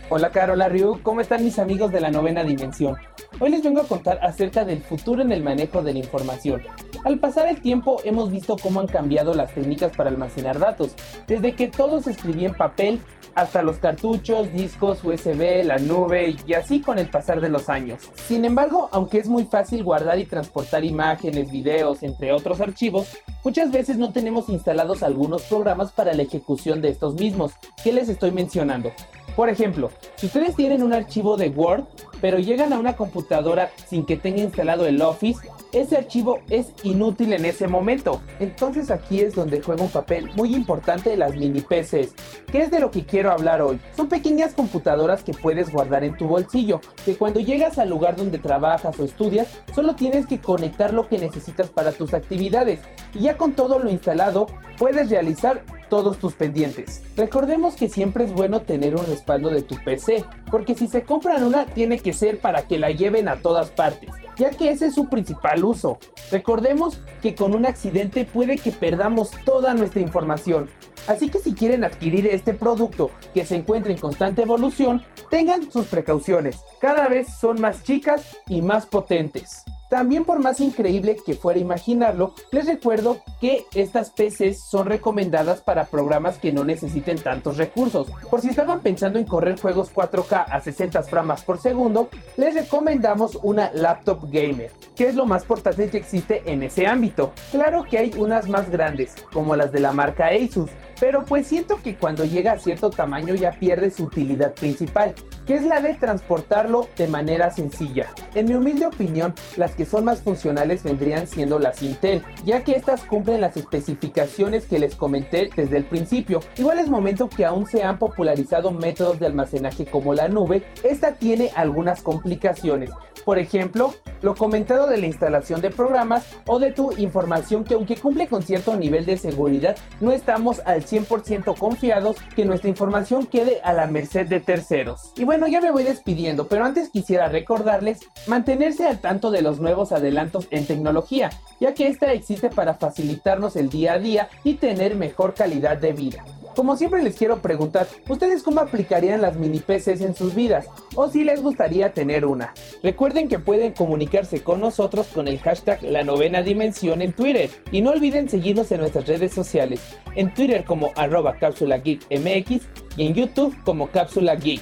Hola Caro, hola Ryu, ¿cómo están mis amigos de la novena dimensión? Hoy les vengo a contar acerca del futuro en el manejo de la información. Al pasar el tiempo hemos visto cómo han cambiado las técnicas para almacenar datos, desde que todo se escribía en papel hasta los cartuchos, discos, USB, la nube y así con el pasar de los años. Sin embargo, aunque es muy fácil guardar y transportar imágenes, videos, entre otros archivos, muchas veces no tenemos instalados algunos programas para la ejecución de estos mismos, que les estoy mencionando. Por ejemplo, si ustedes tienen un archivo de Word, pero llegan a una computadora sin que tenga instalado el Office, ese archivo es inútil en ese momento. Entonces aquí es donde juega un papel muy importante de las mini PCs, que es de lo que quiero hablar hoy. Son pequeñas computadoras que puedes guardar en tu bolsillo, que cuando llegas al lugar donde trabajas o estudias, solo tienes que conectar lo que necesitas para tus actividades, y ya con todo lo instalado puedes realizar todos tus pendientes. Recordemos que siempre es bueno tener un respaldo de tu PC, porque si se compran una tiene que ser para que la lleven a todas partes, ya que ese es su principal uso. Recordemos que con un accidente puede que perdamos toda nuestra información, así que si quieren adquirir este producto que se encuentra en constante evolución, tengan sus precauciones. Cada vez son más chicas y más potentes. También, por más increíble que fuera imaginarlo, les recuerdo que estas PCs son recomendadas para programas que no necesiten tantos recursos. Por si estaban pensando en correr juegos 4K a 60 frames por segundo, les recomendamos una laptop gamer, que es lo más portátil que existe en ese ámbito. Claro que hay unas más grandes, como las de la marca Asus, pero pues siento que cuando llega a cierto tamaño ya pierde su utilidad principal, que es la de transportarlo de manera sencilla. En mi humilde opinión, las que son más funcionales vendrían siendo las Intel, ya que estas cumplen las especificaciones que les comenté desde el principio. Igual es momento que aún se han popularizado métodos de almacenaje como la nube, esta tiene algunas complicaciones. Por ejemplo, lo comentado de la instalación de programas o de tu información, que aunque cumple con cierto nivel de seguridad, no estamos al 100% confiados que nuestra información quede a la merced de terceros. Y bueno, ya me voy despidiendo, pero antes quisiera recordarles mantenerse al tanto de los nuevos adelantos en tecnología, ya que esta existe para facilitarnos el día a día y tener mejor calidad de vida. Como siempre les quiero preguntar, ¿ustedes cómo aplicarían las mini PCs en sus vidas? ¿O si les gustaría tener una? Recuerden que pueden comunicarse con nosotros con el hashtag La Novena Dimensión en Twitter. Y no olviden seguirnos en nuestras redes sociales, en Twitter como @CápsulaGeekMX y en YouTube como Cápsula Geek.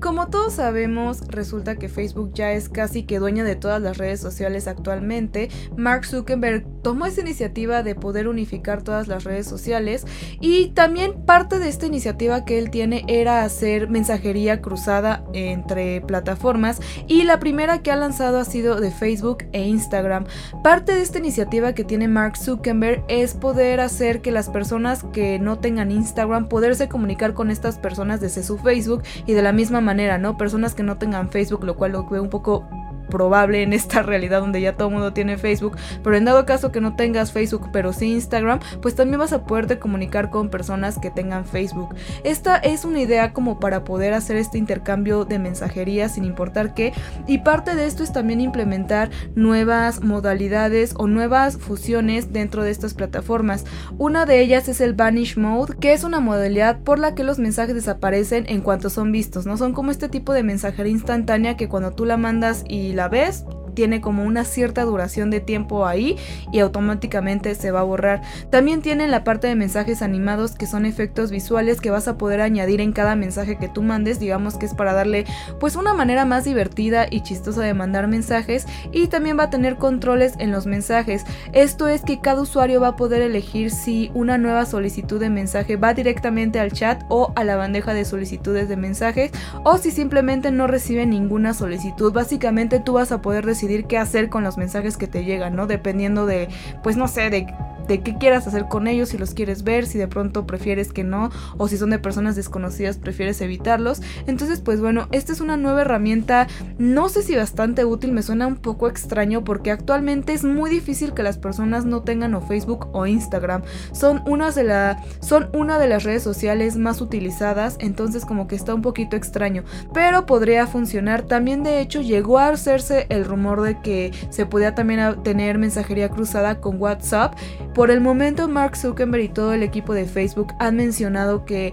Como todos sabemos, resulta que Facebook ya es casi que dueña de todas las redes sociales actualmente. Mark Zuckerberg tomó esa iniciativa de poder unificar todas las redes sociales, y también parte de esta iniciativa que él tiene era hacer mensajería cruzada entre plataformas, y la primera que ha lanzado ha sido de Facebook e Instagram. Parte de esta iniciativa que tiene Mark Zuckerberg es poder hacer que las personas que no tengan Instagram, poderse comunicar con estas personas desde su Facebook, y de la misma manera, ¿no? Personas que no tengan Facebook, lo cual lo veo un poco probable en esta realidad donde ya todo el mundo tiene Facebook, pero en dado caso que no tengas Facebook pero sí Instagram, pues también vas a poderte comunicar con personas que tengan Facebook. Esta es una idea como para poder hacer este intercambio de mensajería sin importar qué, y parte de esto es también implementar nuevas modalidades o nuevas fusiones dentro de estas plataformas. Una de ellas es el Vanish Mode, que es una modalidad por la que los mensajes desaparecen en cuanto son vistos, ¿no? Son como este tipo de mensajería instantánea que cuando tú la mandas y la ves, tiene como una cierta duración de tiempo ahí y automáticamente se va a borrar. También tienen la parte de mensajes animados, que son efectos visuales que vas a poder añadir en cada mensaje que tú mandes, digamos que es para darle pues una manera más divertida y chistosa de mandar mensajes, y también va a tener controles en los mensajes. Esto es que cada usuario va a poder elegir si una nueva solicitud de mensaje va directamente al chat o a la bandeja de solicitudes de mensajes, o si simplemente no recibe ninguna solicitud. Básicamente tú vas a poder decidir qué hacer con los mensajes que te llegan, ¿no? Dependiendo de, pues no sé, de qué quieras hacer con ellos, si los quieres ver, si de pronto prefieres que no, o si son de personas desconocidas prefieres evitarlos. Entonces pues bueno, esta es una nueva herramienta, no sé si bastante útil, me suena un poco extraño porque actualmente es muy difícil que las personas no tengan o Facebook o Instagram, son una de las redes sociales más utilizadas, entonces como que está un poquito extraño, pero podría funcionar. También de hecho llegó a hacerse el rumor de que se podía también tener mensajería cruzada con WhatsApp. Por el momento Mark Zuckerberg y todo el equipo de Facebook han mencionado que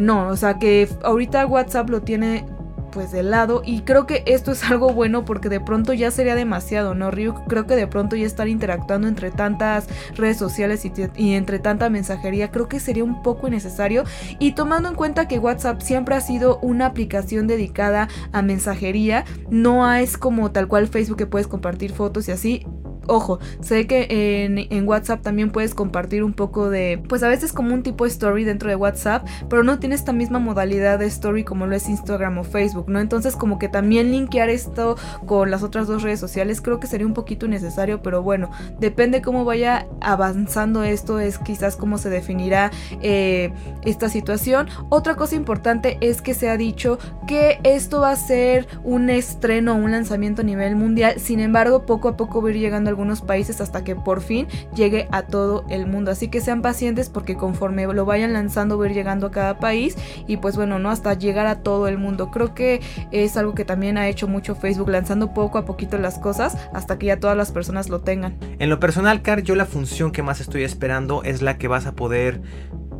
no, o sea que ahorita WhatsApp lo tiene pues de lado, y creo que esto es algo bueno porque de pronto ya sería demasiado, ¿no, Ryu? Creo que de pronto ya estar interactuando entre tantas redes sociales y entre tanta mensajería, creo que sería un poco innecesario, y tomando en cuenta que WhatsApp siempre ha sido una aplicación dedicada a mensajería, no es como tal cual Facebook que puedes compartir fotos y así. Ojo, sé que en WhatsApp también puedes compartir un poco de, pues a veces como un tipo de story dentro de WhatsApp, pero no tiene esta misma modalidad de story como lo es Instagram o Facebook, ¿no? Entonces como que también linkear esto con las otras dos redes sociales creo que sería un poquito innecesario, pero bueno, depende cómo vaya avanzando esto, es quizás cómo se definirá esta situación. Otra cosa importante es que se ha dicho que esto va a ser un estreno, un lanzamiento a nivel mundial, sin embargo poco a poco va a ir llegando a algunos países hasta que por fin llegue a todo el mundo, así que sean pacientes porque conforme lo vayan lanzando va a ir llegando a cada país y pues bueno, no, hasta llegar a todo el mundo. Creo que es algo que también ha hecho mucho Facebook, lanzando poco a poquito las cosas hasta que ya todas las personas lo tengan. En lo personal, Car, yo la función que más estoy esperando es la que vas a poder,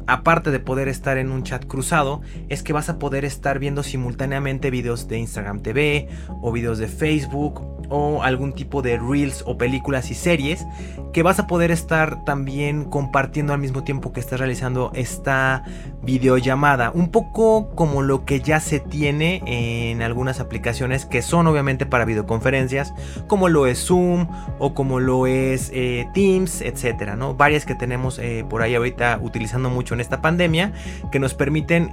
aparte de poder estar en un chat cruzado, es que vas a poder estar viendo simultáneamente videos de Instagram TV o videos de Facebook o algún tipo de reels o películas y series que vas a poder estar también compartiendo al mismo tiempo que estás realizando esta videollamada, un poco como lo que ya se tiene en algunas aplicaciones que son obviamente para videoconferencias, como lo es Zoom o como lo es Teams, etcétera, ¿no? Varias que tenemos por ahí ahorita utilizando mucho en esta pandemia, que nos permiten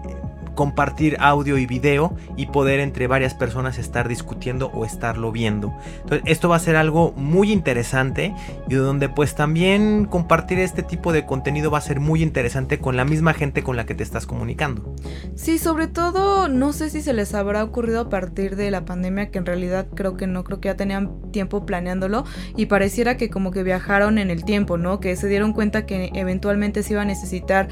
compartir audio y video y poder entre varias personas estar discutiendo o estarlo viendo. Entonces esto va a ser algo muy interesante y donde pues también compartir este tipo de contenido va a ser muy interesante con la misma gente con la que te estás comunicando. Sí, sobre todo no sé si se les habrá ocurrido a partir de la pandemia, que en realidad creo que no, creo que ya tenían tiempo planeándolo y pareciera que como que viajaron en el tiempo, ¿no? Que se dieron cuenta que eventualmente se iba a necesitar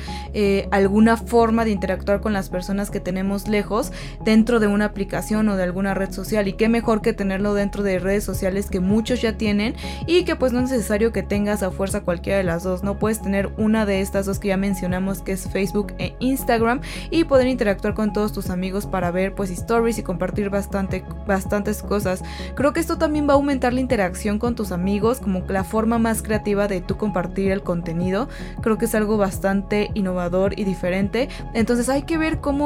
alguna forma de interactuar con las personas que tenemos lejos dentro de una aplicación o de alguna red social, y qué mejor que tenerlo dentro de redes sociales que muchos ya tienen y que pues no es necesario que tengas a fuerza cualquiera de las dos, no puedes tener una de estas dos que ya mencionamos, que es Facebook e Instagram, y poder interactuar con todos tus amigos para ver pues stories y compartir bastantes cosas. Creo que esto también va a aumentar la interacción con tus amigos, como la forma más creativa de tú compartir el contenido. Creo que es algo bastante innovador y diferente, entonces hay que ver cómo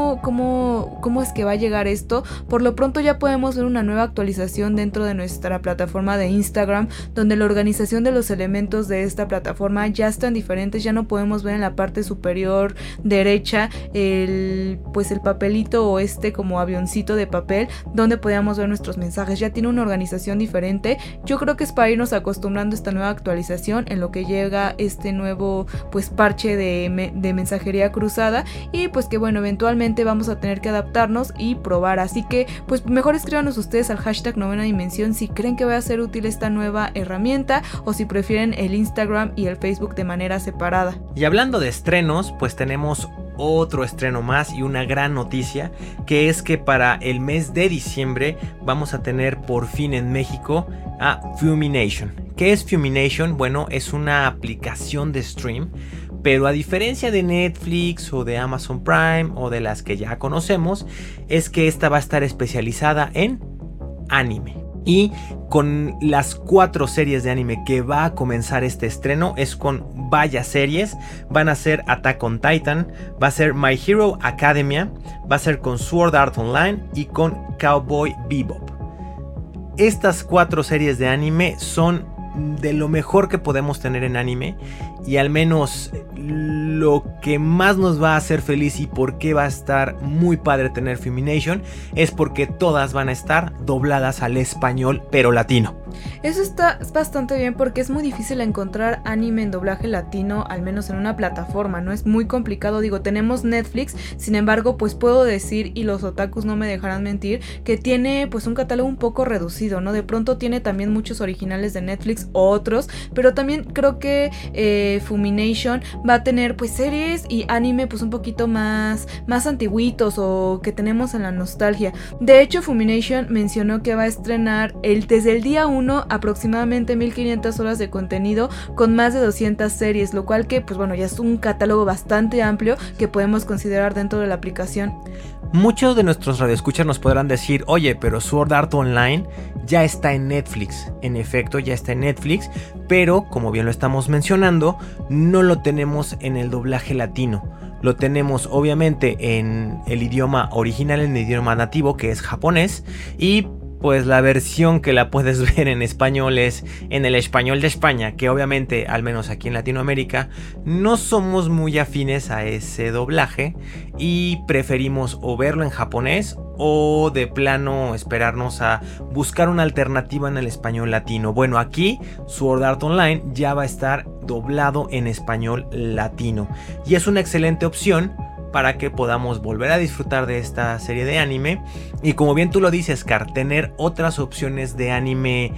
es que va a llegar esto. Por lo pronto ya podemos ver una nueva actualización dentro de nuestra plataforma de Instagram, donde la organización de los elementos de esta plataforma ya están diferentes, ya no podemos ver en la parte superior derecha el papelito o como avioncito de papel donde podíamos ver nuestros mensajes, ya tiene una organización diferente. Yo creo que es para irnos acostumbrando a esta nueva actualización en lo que llega este nuevo parche de mensajería cruzada, y pues que bueno, eventualmente obviamente vamos a tener que adaptarnos y probar, así que pues mejor escríbanos ustedes al hashtag Novena Dimensión si creen que va a ser útil esta nueva herramienta o si prefieren el Instagram y el Facebook de manera separada. Y hablando de estrenos, pues tenemos otro estreno más y una gran noticia, que es que para el mes de diciembre vamos a tener por fin en México a Funimation. ¿Qué es Funimation? Bueno, es una aplicación de stream, pero a diferencia de Netflix o de Amazon Prime o de las que ya conocemos, es que esta va a estar especializada en anime. Y con las 4 series de anime que va a comenzar este estreno, es con varias series. Van a ser Attack on Titan, va a ser My Hero Academia, va a ser con Sword Art Online y con Cowboy Bebop. Estas 4 series de anime son de lo mejor que podemos tener en anime, y al menos lo que más nos va a hacer feliz y por qué va a estar muy padre tener Funimation es porque todas van a estar dobladas al español pero latino. Eso está bastante bien porque es muy difícil encontrar anime en doblaje latino, al menos en una plataforma, ¿no? Es muy complicado, digo, tenemos Netflix, sin embargo, pues puedo decir, y los otakus no me dejarán mentir, que tiene pues un catálogo un poco reducido, ¿no? De pronto tiene también muchos originales de Netflix o otros, pero también creo que Funimation va a tener pues series y anime pues un poquito más antiguitos o que tenemos en la nostalgia. De hecho, Funimation mencionó que va a estrenar desde el día 1 aproximadamente 1500 horas de contenido con más de 200 series, lo cual que pues bueno, ya es un catálogo bastante amplio que podemos considerar dentro de la aplicación. Muchos de nuestros radioescuchas nos podrán decir, oye, pero Sword Art Online ya está en Netflix. En efecto, ya está en Netflix, pero como bien lo estamos mencionando, no lo tenemos en el doblaje latino. Lo tenemos obviamente en el idioma original, en el idioma nativo, que es japonés, y pues la versión que la puedes ver en español es en el español de España, que obviamente, al menos aquí en Latinoamérica, no somos muy afines a ese doblaje y preferimos o verlo en japonés o de plano esperarnos a buscar una alternativa en el español latino. Bueno, aquí Sword Art Online ya va a estar doblado en español latino y es una excelente opción para que podamos volver a disfrutar de esta serie de anime. Y como bien tú lo dices, Car, tener otras opciones de anime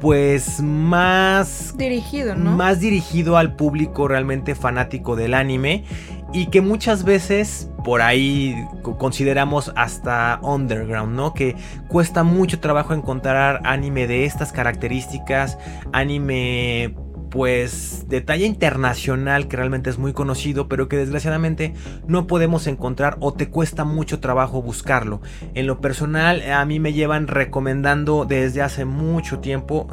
pues más dirigido, ¿no? Más dirigido al público realmente fanático del anime, y que muchas veces por ahí consideramos hasta underground, ¿no? Que cuesta mucho trabajo encontrar anime de estas características, anime pues de talla internacional que realmente es muy conocido, pero que desgraciadamente no podemos encontrar o te cuesta mucho trabajo buscarlo. En lo personal, a mí me llevan recomendando desde hace mucho tiempo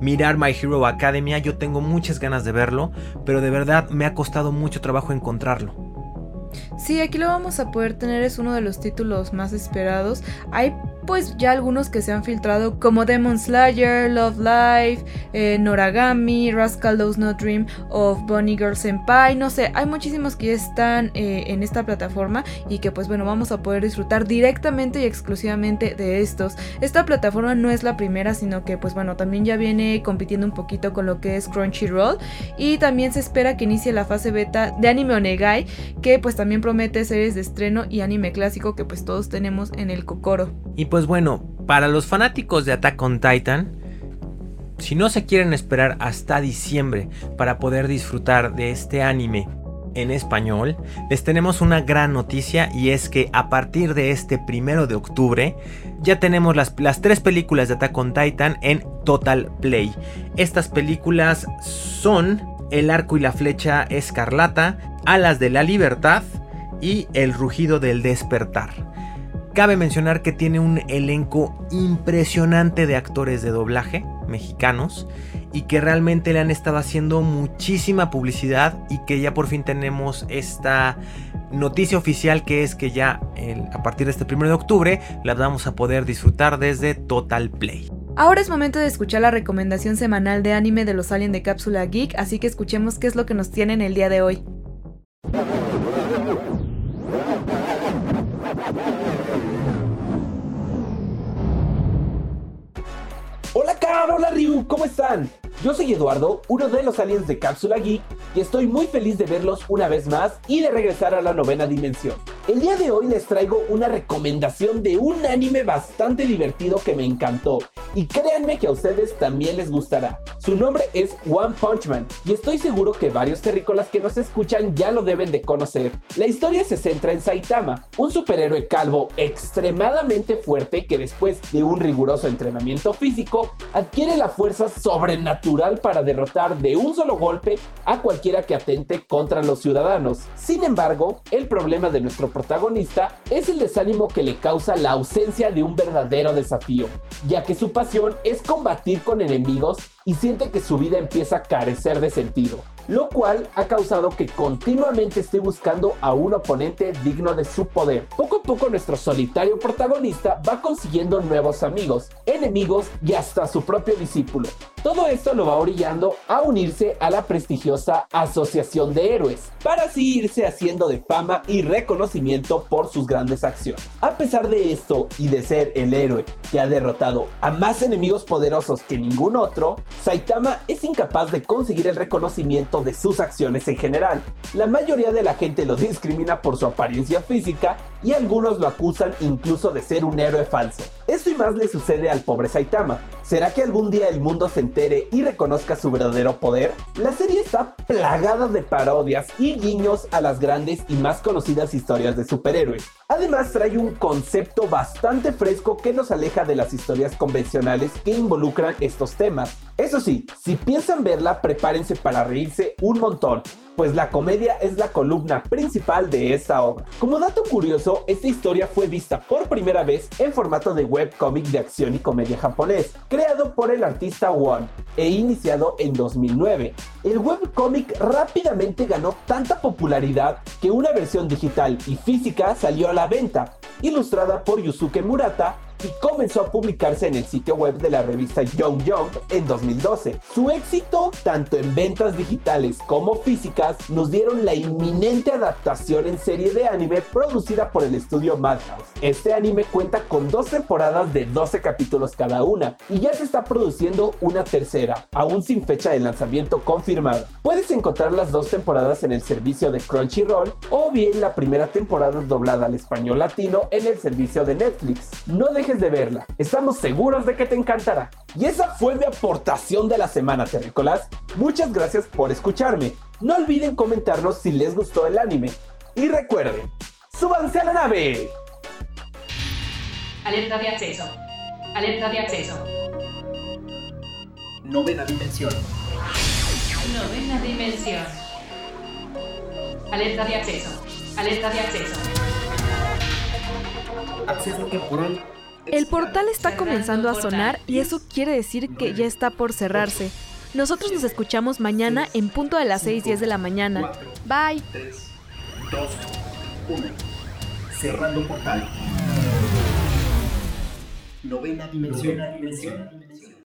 mirar My Hero Academia. Yo tengo muchas ganas de verlo, pero de verdad me ha costado mucho trabajo encontrarlo. Sí, aquí lo vamos a poder tener, es uno de los títulos más esperados. Hay pues ya algunos que se han filtrado como Demon Slayer, Love Live, Noragami, Rascal Does Not Dream of Bunny Girl Senpai, no sé, hay muchísimos que ya están en esta plataforma y que pues bueno, vamos a poder disfrutar directamente y exclusivamente de estos. Esta plataforma no es la primera, sino que pues bueno, también ya viene compitiendo un poquito con lo que es Crunchyroll, y también se espera que inicie la fase beta de Anime Onegai, que pues también promete series de estreno y anime clásico que pues todos tenemos en el kokoro. Y pues bueno, para los fanáticos de Attack on Titan, si no se quieren esperar hasta diciembre para poder disfrutar de este anime en español, les tenemos una gran noticia, y es que a partir de este 1 de octubre ya tenemos las 3 películas de Attack on Titan en Total Play. Estas películas son El Arco y la Flecha Escarlata, Alas de la Libertad y El Rugido del Despertar. Cabe mencionar que tiene un elenco impresionante de actores de doblaje mexicanos y que realmente le han estado haciendo muchísima publicidad, y que ya por fin tenemos esta noticia oficial, que es que ya a partir de este 1 de octubre las vamos a poder disfrutar desde Total Play. Ahora es momento de escuchar la recomendación semanal de anime de los Alien de Cápsula Geek, así que escuchemos qué es lo que nos tienen el día de hoy. Hola Riu, ¿cómo están? Yo soy Eduardo, uno de los aliens de Cápsula Geek, y estoy muy feliz de verlos una vez más y de regresar a la novena dimensión. El día de hoy les traigo una recomendación de un anime bastante divertido que me encantó, y créanme que a ustedes también les gustará. Su nombre es One Punch Man, y estoy seguro que varios terrícolas que nos escuchan ya lo deben de conocer. La historia se centra en Saitama, un superhéroe calvo extremadamente fuerte que después de un riguroso entrenamiento físico, adquiere la fuerza sobrenatural para derrotar de un solo golpe a cualquiera que atente contra los ciudadanos. Sin embargo, el problema de nuestro protagonista es el desánimo que le causa la ausencia de un verdadero desafío, ya que su pasión es combatir con enemigos y siente que su vida empieza a carecer de sentido, lo cual ha causado que continuamente esté buscando a un oponente digno de su poder. Poco a poco nuestro solitario protagonista va consiguiendo nuevos amigos, enemigos y hasta su propio discípulo. Todo esto lo va orillando a unirse a la prestigiosa Asociación de Héroes, para así irse haciendo de fama y reconocimiento por sus grandes acciones. A pesar de esto y de ser el héroe que ha derrotado a más enemigos poderosos que ningún otro, Saitama es incapaz de conseguir el reconocimiento de sus acciones en general. La mayoría de la gente lo discrimina por su apariencia física y algunos lo acusan incluso de ser un héroe falso. Esto y más le sucede al pobre Saitama. ¿Será que algún día el mundo se entere y reconozca su verdadero poder? La serie está plagada de parodias y guiños a las grandes y más conocidas historias de superhéroes. Además trae un concepto bastante fresco que nos aleja de las historias convencionales que involucran estos temas. Eso sí, si piensan verla, prepárense para reírse un montón, pues la comedia es la columna principal de esta obra. Como dato curioso, esta historia fue vista por primera vez en formato de webcomic de acción y comedia japonés, creado por el artista One e iniciado en 2009. El webcomic rápidamente ganó tanta popularidad que una versión digital y física salió a la venta, ilustrada por Yusuke Murata, y comenzó a publicarse en el sitio web de la revista Young Jump en 2012. Su éxito, tanto en ventas digitales como físicas, nos dieron la inminente adaptación en serie de anime producida por el estudio Madhouse. Este anime cuenta con 2 temporadas de 12 capítulos cada una, y ya se está produciendo una tercera, aún sin fecha de lanzamiento confirmada. Puedes encontrar las 2 temporadas en el servicio de Crunchyroll, o bien la primera temporada doblada al español latino en el servicio de Netflix. No dejes de verla, estamos seguros de que te encantará. Y esa fue mi aportación de la semana, terrícolas. Muchas gracias por escucharme. No olviden comentarnos si les gustó el anime. Y recuerden, ¡súbanse a la nave! Alerta de acceso. Alerta de acceso. Novena dimensión. Novena dimensión. Alerta de acceso. Alerta de acceso. Acceso temporal. El portal está comenzando a sonar y eso quiere decir que ya está por cerrarse. Nosotros nos escuchamos mañana en punto de las 6:10 de la mañana. Bye. 3, 2, 1. Cerrando portal. Novena dimensión.